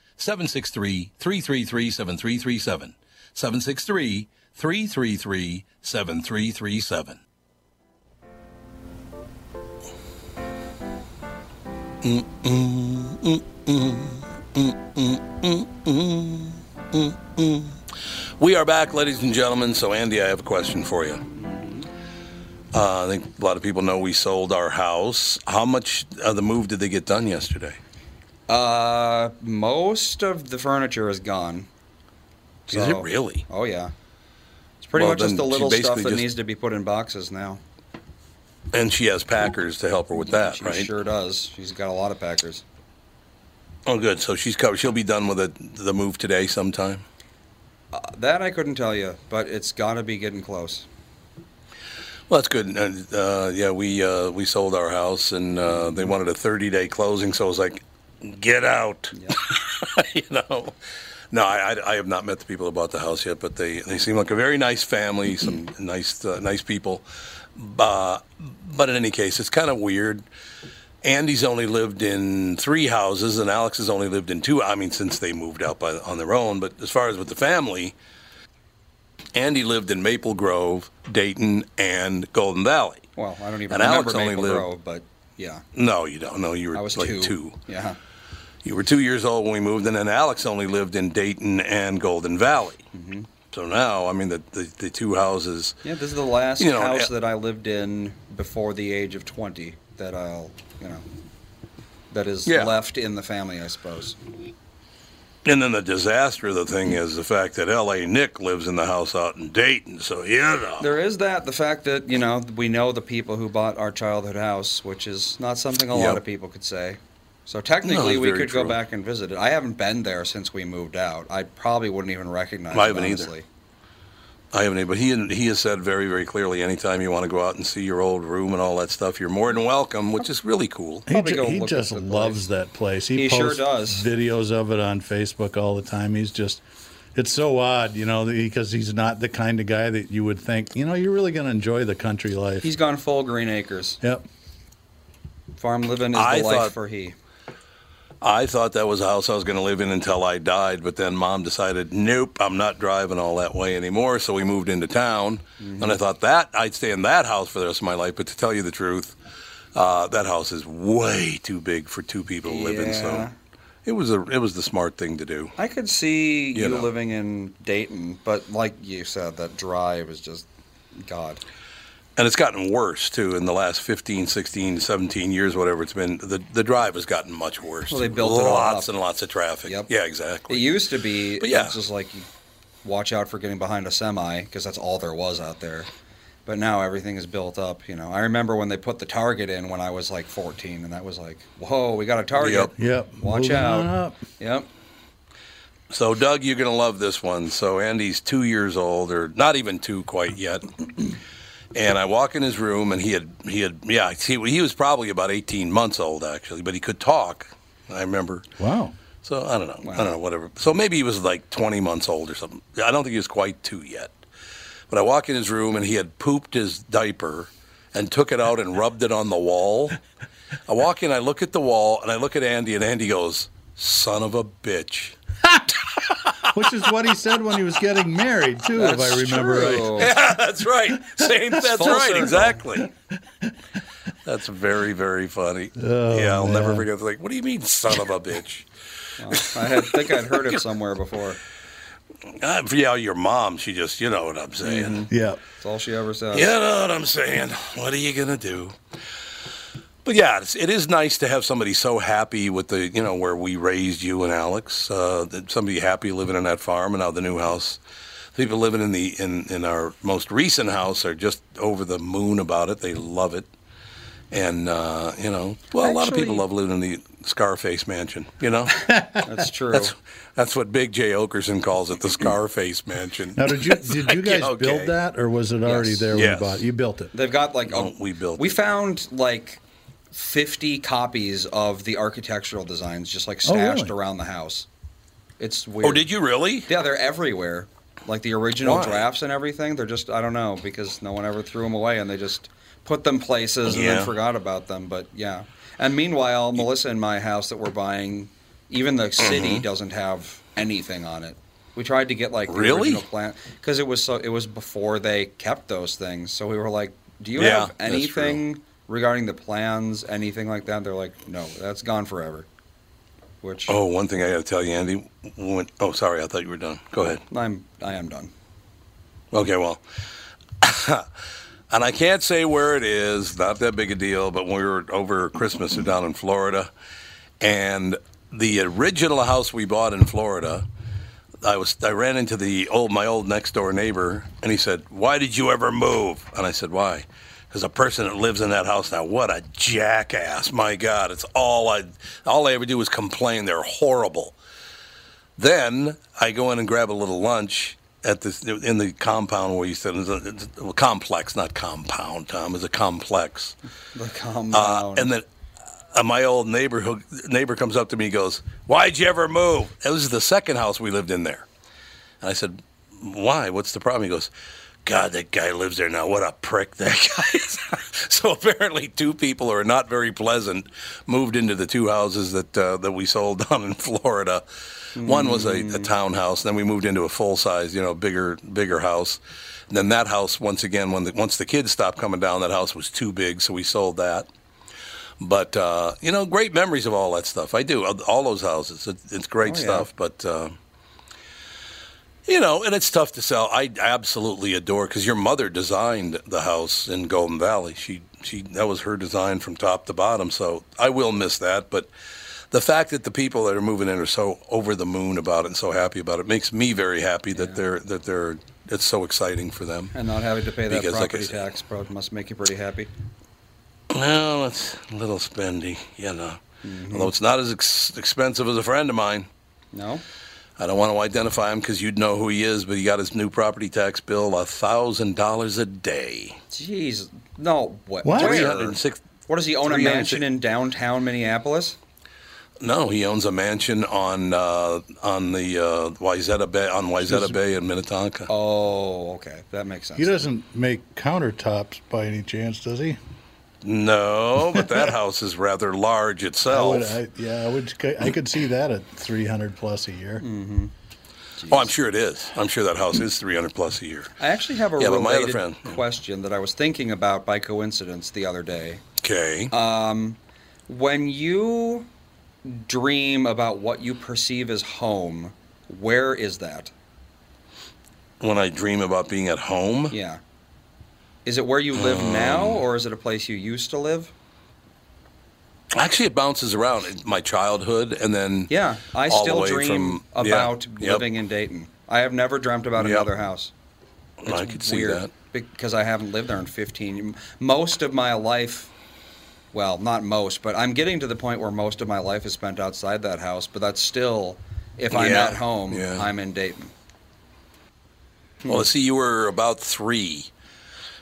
seven six three, three three three, seven three three seven. seven six three, three three three, seven three three seven. Mm, mm, mm, mm, mm, mm, mm, mm, mm. We are back, ladies and gentlemen. So, Andy, I have a question for you. Uh, I think a lot of people know we sold our house. How much of the move did they get done yesterday? Uh, most of the furniture is gone. So, is it really? Oh, yeah. It's pretty well, much just the little stuff that just... needs to be put in boxes now. And she has packers to help her with that, she right? She sure does. She's got a lot of packers. Oh, good. So she's covered. She'll be done with the, the move today sometime? Uh, that I couldn't tell you, but it's got to be getting close. Well, that's good. Uh, yeah, we uh, we sold our house, and uh, they wanted a thirty-day closing, so I was like... Get out. Yeah. you know. No, I, I, I have not met the people who bought the house yet, but they, they seem like a very nice family, some nice uh, nice people. Uh, but in any case, it's kind of weird. Andy's only lived in three houses, and Alex has only lived in two. I mean, since they moved out by, on their own. But as far as with the family, Andy lived in Maple Grove, Dayton, and Golden Valley. Well, I don't even and remember Alex Maple only lived, Grove, but yeah. No, you don't. No, you were I was like two. two. Yeah. You were two years old when we moved, and then Alex only lived in Dayton and Golden Valley. Mm-hmm. So now, I mean, the, the, the two houses... Yeah, this is the last you know, house that I lived in before the age of twenty that I'll, you know, that is yeah. left in the family, I suppose. And then the disaster of the thing is the fact that L A. Nick lives in the house out in Dayton, so, you know. There is that, the fact that, you know, we know the people who bought our childhood house, which is not something a yep. lot of people could say. So technically, no, we could true. go back and visit it. I haven't been there since we moved out. I probably wouldn't even recognize I it, honestly. Either. I haven't, but he he has said very, very clearly, anytime you want to go out and see your old room and all that stuff, you're more than welcome, which is really cool. He, ju- he just loves place. that place. He, he posts sure does. videos of it on Facebook all the time. He's just, it's so odd, you know, because he's not the kind of guy that you would think, you know, you're really going to enjoy the country life. He's gone full Green Acres. Yep. Farm living is the I life thought, for he. I thought that was a house I was going to live in until I died, but then Mom decided, nope, I'm not driving all that way anymore, so we moved into town, mm-hmm. and I thought that I'd stay in that house for the rest of my life, but to tell you the truth, uh, that house is way too big for two people to yeah. live in, so it was, a, it was the smart thing to do. I could see you, you know. living in Dayton, but like you said, that drive is just, God. And it's gotten worse, too, in the last fifteen, sixteen, seventeen years, whatever it's been. The the drive has gotten much worse. Well, they built lots it all up. Lots and lots of traffic. Yep. Yeah, exactly. It used to be yeah. just like, you watch out for getting behind a semi, because that's all there was out there. But now everything is built up, you know. I remember when they put the Target in when I was like fourteen, and that was like, whoa, we got a Target. Yep. yep. Watch Moving out. Up. Yep. So, Doug, you're going to love this one. So, Andy's two years old, or not even two quite yet. And I walk in his room, and he had, he had, yeah, he, he was probably about eighteen months old, actually, but he could talk, I remember. Wow. So, I don't know, wow. I don't know, whatever. So maybe he was like twenty months old or something. I don't think he was quite two yet. But I walk in his room, and he had pooped his diaper and took it out and rubbed it on the wall. I walk in, I look at the wall, and I look at Andy, and Andy goes, son of a bitch. Which is what he said when he was getting married, too, that's if I remember true. right. Yeah, that's right. Same. That's right, exactly. That's very, very funny. Oh, yeah, I'll man. never forget. Like, what do you mean, son of a bitch? Well, I had, think I'd heard it somewhere before. Uh, yeah, your mom, she just, you know what I'm saying. Mm-hmm. Yeah. That's all she ever says. You know what I'm saying. What are you going to do? But yeah, it's, it is nice to have somebody so happy with the, you know, where we raised you and Alex. Uh, somebody happy living in that farm and now the new house. People living in the in, in our most recent house are just over the moon about it. They love it. And, uh, you know, well, Actually, a lot of people love living in the Scarface Mansion, you know? That's true. That's, that's what Big Jay Oakerson calls it, the Scarface Mansion. Now, did you did like, you guys okay. build that, or was it already yes. there yes. when you bought it? You built it. They've got, like, oh, we built We it. found, like... fifty copies of the architectural designs just like stashed oh, really? around the house. It's weird. Oh, did you really? Yeah, they're everywhere. Like the original Why? drafts and everything, they're just, I don't know, because no one ever threw them away and they just put them places yeah. and then forgot about them. But yeah. And meanwhile, Melissa and my house that we're buying, even the city mm-hmm. doesn't have anything on it. We tried to get like the really? original plan because it was so it was before they kept those things. So we were like, do you yeah, have anything regarding the plans, anything like that? They're like, no, that's gone forever. Which oh, one thing I got to tell you, Andy. When, oh, sorry, I thought you were done. Go ahead. I'm, I am done. Okay, well, and I can't say where it is. Not that big a deal. But when we were over Christmas down in Florida, and the original house we bought in Florida, I was I ran into the old my old next door neighbor, and he said, "Why did you ever move?" And I said, "Why?" Because a person that lives in that house now, what a jackass. My God, it's all I all I ever do is complain. They're horrible. Then I go in and grab a little lunch at this in the compound where you said, it's a, it's a complex, not compound, Tom. It's a complex. The compound. Uh, and then uh, my old neighbor, who, neighbor comes up to me and goes, why'd you ever move? It was the second house we lived in there. And I said, why? What's the problem? He goes, God, that guy lives there now. What a prick that guy is. So apparently two people who are not very pleasant moved into the two houses that uh, that we sold down in Florida. Mm. One was a, a townhouse. Then we moved into a full-size, you know, bigger bigger house. And then that house, once again, when the, once the kids stopped coming down, that house was too big, so we sold that. But, uh, you know, great memories of all that stuff. I do, all those houses. It, it's great oh, stuff, yeah. but... Uh, You know, and it's tough to sell. I absolutely adore, because your mother designed the house in Golden Valley. She, she that was her design from top to bottom, so I will miss that. But the fact that the people that are moving in are so over the moon about it and so happy about it makes me very happy that yeah. they're that they're it's so exciting for them. And not having to pay that because, property like said, tax probably must make you pretty happy. Well, it's a little spendy, you know. Mm-hmm. Although it's not as ex- expensive as a friend of mine. No? I don't want to identify him because you'd know who he is, but he got his new property tax bill one thousand dollars a day. Jeez. No. What? What? What does he own, a mansion in downtown Minneapolis? No, he owns a mansion on uh, on the uh, Wayzata Bay on Wayzata Bay in Minnetonka. Oh, okay, that makes sense. He doesn't make countertops by any chance, does he? No, but that house is rather large itself. I would, I, yeah, I would. I could see that at three hundred plus a year. Mm-hmm. Oh, I'm sure it is. I'm sure that house is three hundred plus a year. I actually have a yeah, related question that I was thinking about by coincidence the other day. Okay. Um, when you dream about what you perceive as home, where is that? When I dream about being at home? Yeah. Is it where you live um, now, or is it a place you used to live? Actually, it bounces around. My childhood, and then yeah, I all still the way dream from, about yeah, living yep. in Dayton. I have never dreamt about yep. another house. It's I could see weird that. Because I haven't lived there in fifteen years. Most of my life... Well, not most, but I'm getting to the point where most of my life is spent outside that house, but that's still, if I'm yeah, at home, yeah. I'm in Dayton. Well, hmm. see, you were about three.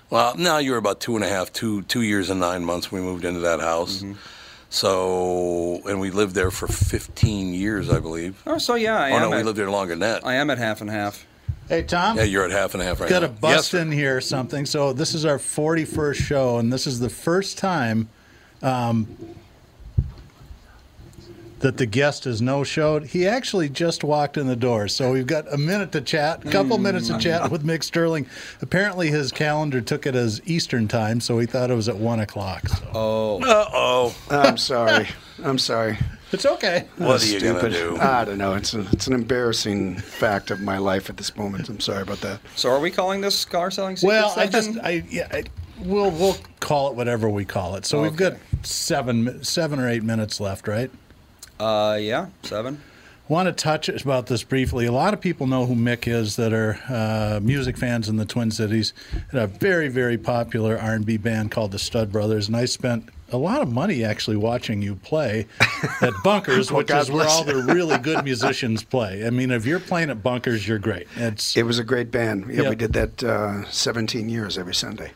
Well, no, you were about two and a half, two, two years and nine months when we moved into that house. Mm-hmm. So, and we lived there for fifteen years, I believe. Oh, so yeah, I oh, am. Oh, no, at, we lived there longer than that. I am at half and half. Hey, Tom? Yeah, you're at half and half right got now. Got a bust yes, in here or something. So this is our forty-first show, and this is the first time... Um, that the guest is no-showed. He actually just walked in the door, so we've got a minute to chat, a couple mm, minutes to chat with Mick Sterling. Apparently his calendar took it as Eastern time, so he thought it was at one o'clock. So. Oh. Uh-oh. I'm sorry. I'm sorry. It's okay. What are you going to do? I don't know. It's, a, it's an embarrassing fact of my life at this moment. I'm sorry about that. So are we calling this car selling season? Well, I just... I yeah. I, We'll we'll call it whatever we call it. So okay. We've got seven seven or eight minutes left, right? Uh, yeah, seven. Want to touch about this briefly. A lot of people know who Mick is that are uh, music fans in the Twin Cities. And a very, very popular R and B band called the Stud Brothers. And I spent a lot of money actually watching you play at Bunkers, well, which God is where all the really good musicians play. I mean, if you're playing at Bunkers, you're great. It's, it was a great band. Yeah, yep. We did that uh, seventeen years every Sunday.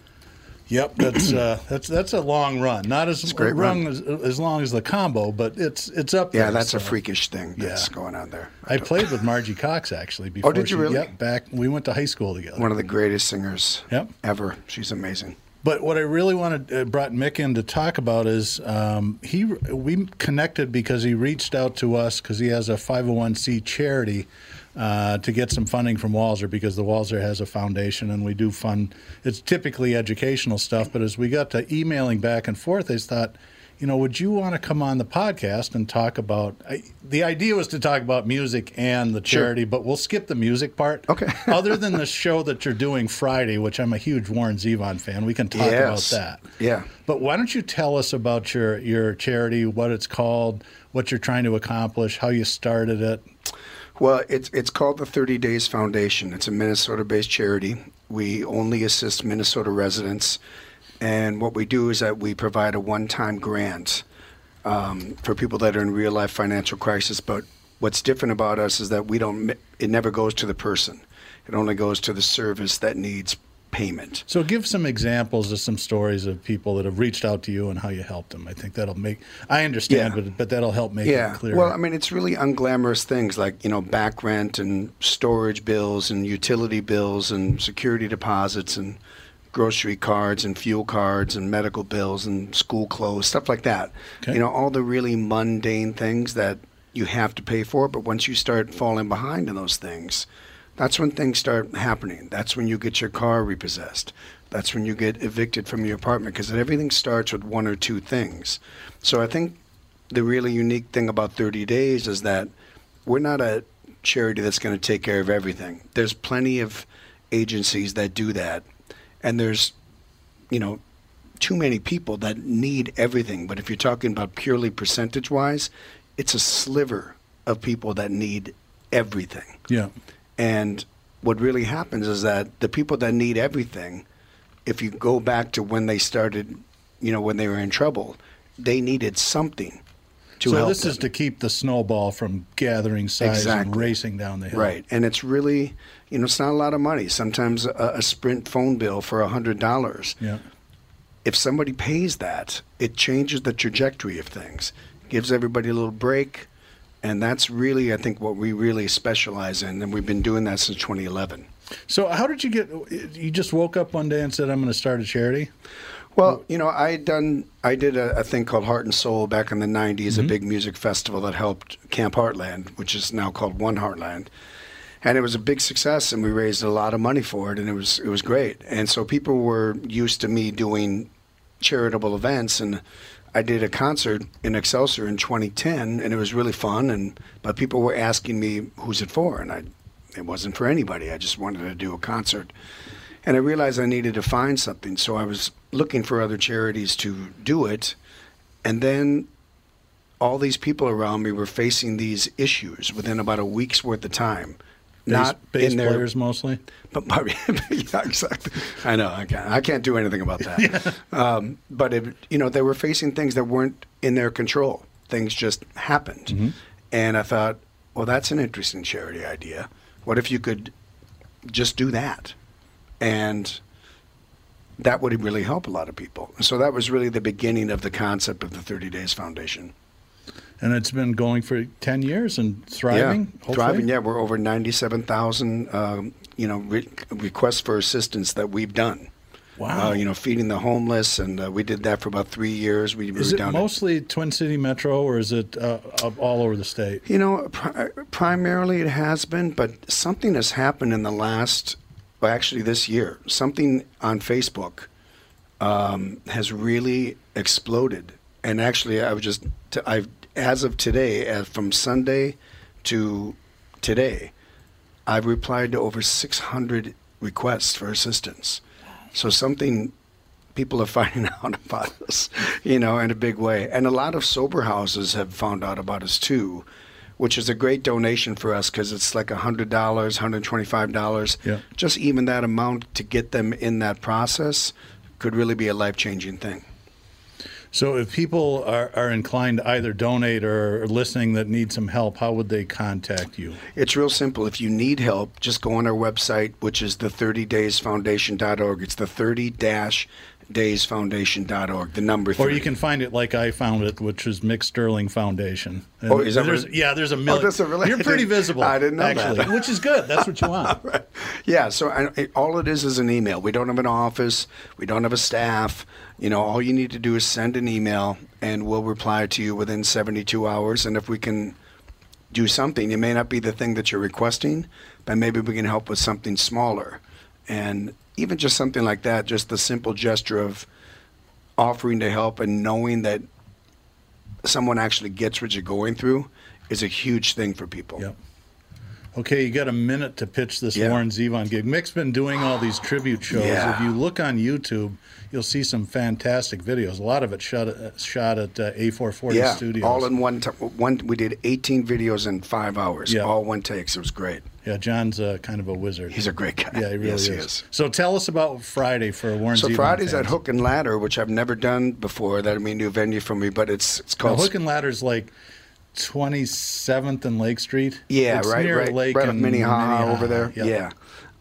Yep, that's uh, that's that's a long run. Not as long run. As, as long as the combo, but it's it's up there. Yeah, that's so. a freakish thing that's yeah. going on there. I, I played with Margie Cox actually. Before oh, did you she, really? Yep, back we went to high school together. One of the greatest singers yep. ever. She's amazing. But what I really wanted uh, brought Mick in to talk about is um, he we connected because he reached out to us because he has a five oh one c charity. Uh, to get some funding from Walser because the Walser has a foundation and we do fund, it's typically educational stuff, but as we got to emailing back and forth, I thought, you know, would you want to come on the podcast and talk about, I, the idea was to talk about music and the charity, sure. but we'll skip the music part. Okay. Other than the show that you're doing Friday, which I'm a huge Warren Zevon fan, we can talk yes. about that. Yeah. But why don't you tell us about your, your charity, what it's called, what you're trying to accomplish, how you started it. Well, it's it's called the thirty days Foundation. It's a Minnesota-based charity. We only assist Minnesota residents, and what we do is that we provide a one-time grant um, for people that are in real-life financial crisis. But what's different about us is that we don't. It never goes to the person. It only goes to the service that needs payment. So give some examples of some stories of people that have reached out to you and how you helped them. I think that'll make, I understand, yeah. but, but that'll help make yeah. it clear. Well, I mean, it's really unglamorous things like, you know, back rent and storage bills and utility bills and security deposits and grocery cards and fuel cards and medical bills and school clothes, stuff like that. Okay. You know, all the really mundane things that you have to pay for, but once you start falling behind in those things, that's when things start happening. That's when you get your car repossessed. That's when you get evicted from your apartment because everything starts with one or two things. So I think the really unique thing about thirty days is that we're not a charity that's going to take care of everything. There's plenty of agencies that do that. And there's, you know, too many people that need everything. But if you're talking about purely percentage-wise, it's a sliver of people that need everything. Yeah. And what really happens is that the people that need everything, if you go back to when they started, you know, when they were in trouble, they needed something to so help this them. Is to keep the snowball from gathering size exactly. and racing down the hill. Right. And it's really, you know, it's not a lot of money. Sometimes a, a Sprint phone bill for one hundred dollars. Yeah. If somebody pays that, it changes the trajectory of things. It gives everybody a little break. And that's really, I think, what we really specialize in. And we've been doing that since twenty eleven. So how did you get, you just woke up one day and said, I'm going to start a charity? Well, you know, I done I did a, a thing called Heart and Soul back in the nineties, mm-hmm. a big music festival that helped Camp Heartland, which is now called One Heartland. And it was a big success, and we raised a lot of money for it, and it was it was great. And so people were used to me doing charitable events, and I did a concert in Excelsior in twenty ten, and it was really fun, and but people were asking me, who's it for? And I, it wasn't for anybody. I just wanted to do a concert. And I realized I needed to find something, so I was looking for other charities to do it. And then all these people around me were facing these issues within about a week's worth of time. Base, Not base in their, players mostly? But, but yeah, exactly. I know. I can't, I can't do anything about that. yeah. um, but, it, you know, they were facing things that weren't in their control. Things just happened. Mm-hmm. And I thought, well, that's an interesting charity idea. What if you could just do that? And that would really help a lot of people. So that was really the beginning of the concept of the thirty Days Foundation. And it's been going for ten years and thriving, yeah, thriving, yeah. We're over ninety-seven thousand, um, you know, re- requests for assistance that we've done. Wow. Uh, you know, feeding the homeless, and uh, we did that for about three years. We Is it down mostly at, Twin City Metro, or is it uh, all over the state? You know, pri- primarily it has been, but something has happened in the last... Well, actually this year, something on Facebook um, has really exploded. And actually, I was just, t- I've, as of today, as from Sunday to today, I've replied to over six hundred requests for assistance. So something people are finding out about us, you know, in a big way. And a lot of sober houses have found out about us too, which is a great donation for us because it's like one hundred dollars, one hundred twenty-five dollars. Yeah. Just even that amount to get them in that process could really be a life-changing thing. So if people are, are inclined to either donate or listening that need some help, how would they contact you? It's real simple. If you need help, just go on our website, which is the thirty days foundation dot org. It's the thirty days foundation dot org, the number three. Or you can find it like I found it, which is Mick Sterling Foundation. And oh, is that there's, really? Yeah, there's a million. Oh, really? You're pretty visible. I didn't know actually, that. Which is good. That's what you want. Right. Yeah, so I, it, all it is is an email. We don't have an office. We don't have a staff. You know, all you need to do is send an email, and we'll reply to you within seventy-two hours. And if we can do something, it may not be the thing that you're requesting, but maybe we can help with something smaller. And even just something like that, just the simple gesture of offering to help and knowing that someone actually gets what you're going through is a huge thing for people. Yep. Okay, you got a minute to pitch this yeah. Warren Zevon gig. Mick's been doing all these tribute shows. Yeah. If you look on YouTube, you'll see some fantastic videos. A lot of it shot, shot at uh, A four forty yeah, Studios. Yeah, all in one time. One, we did eighteen videos in five hours, yeah. all one takes. It was great. Yeah, John's uh, kind of a wizard. He's a great guy. Yeah, he really yes, is. He is. So tell us about Friday for Warren Zevon. So Friday's fans. At Hook and Ladder, which I've never done before. That'll be a new venue for me, but it's, it's called... Now, Hook and Ladder's like... twenty-seventh and Lake Street. Yeah, it's right, near right, Lake right up Minnehaha over there. Yeah. yeah.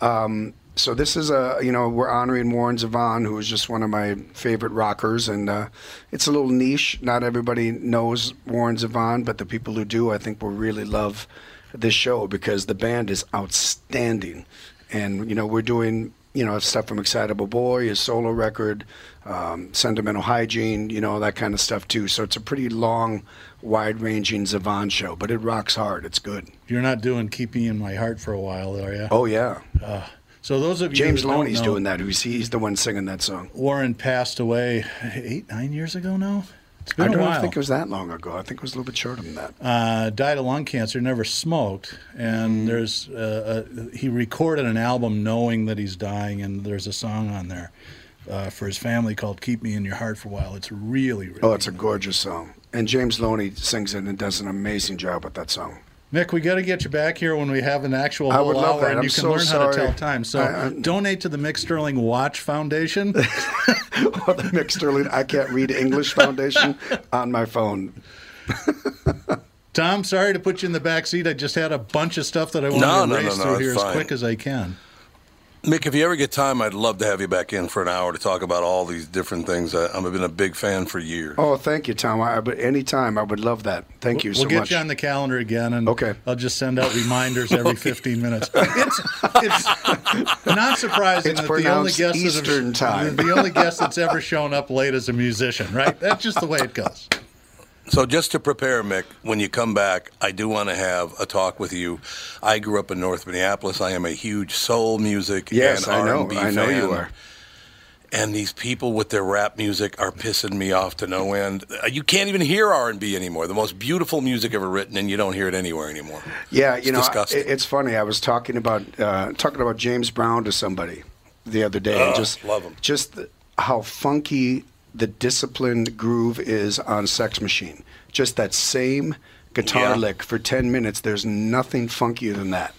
Um, so this is a you know we're honoring Warren Zevon, who is just one of my favorite rockers, and uh, it's a little niche. Not everybody knows Warren Zevon, but the people who do, I think, will really love this show because the band is outstanding, and you know we're doing you know stuff from Excitable Boy, his solo record, um, Sentimental Hygiene, you know that kind of stuff too. So it's a pretty long, wide-ranging Zevon show, but it rocks hard. It's good. You're not doing Keep Me in My Heart for a while, are you? Oh, yeah. Uh, so those of James you James Loney's know, doing that. He's, he's the one singing that song. Warren passed away eight, nine years ago now? It's been I a don't while. think it was that long ago. I think it was a little bit shorter than that. Uh, died of lung cancer, never smoked, and mm. there's uh, a, he recorded an album knowing that he's dying, and there's a song on there uh, for his family called Keep Me in Your Heart for a While. It's really, really Oh, it's amazing. A gorgeous song. And James Loney sings it and does an amazing job with that song. Mick, we got to get you back here when we have an actual whole I would love hour, that. and I'm you can so learn sorry. how to tell time. So I, donate to the Mick Sterling Watch Foundation. Well, the Mick Sterling I Can't Read English Foundation on my phone. Tom, sorry to put you in the back seat. I just had a bunch of stuff that I wanted no, to no, race no, no, through here fine. as quick as I can. Mick, if you ever get time, I'd love to have you back in for an hour to talk about all these different things. I, I've been a big fan for years. Oh, thank you, Tom. I, but any time, I would love that. Thank you so much. We'll get you on the calendar again, and okay. I'll just send out reminders every fifteen minutes. It's, it's not surprising it's that the only, guest Eastern have, time. the only guest that's ever shown up late is a musician, right? That's just the way it goes. So just to prepare, Mick, when you come back, I do want to have a talk with you. I grew up in North Minneapolis. I am a huge soul music yes, and R and B fan. Yes, I know. I know you are. And these people with their rap music are pissing me off to no end. You can't even hear R and B anymore. The most beautiful music ever written, and you don't hear it anywhere anymore. Yeah, you it's know, disgusting. I, it's funny. I was talking about uh, talking about James Brown to somebody the other day. Oh, just love him. Just the, how funky the disciplined groove is on Sex Machine. Just that same guitar yeah. lick for ten minutes. There's nothing funkier than that.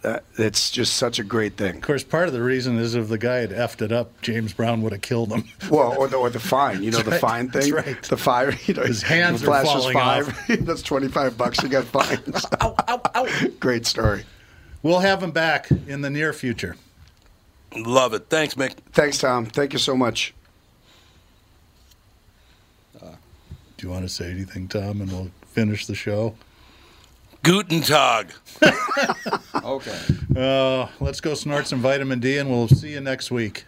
That it's just such a great thing. Of course, part of the reason is if the guy had effed it up, James Brown would have killed him. Well, or the, or the fine, you know, the right. fine thing. That's right. The fire, you know, his hands are falling five. off. That's twenty-five bucks. You got fines. Ow, ow, ow. Great story. We'll have him back in the near future. Love it. Thanks, Mick. Thanks, Tom. Thank you so much. Do you want to say anything, Tom, and we'll finish the show? Guten Tag. Okay. Uh, let's go snort some vitamin D, and we'll see you next week.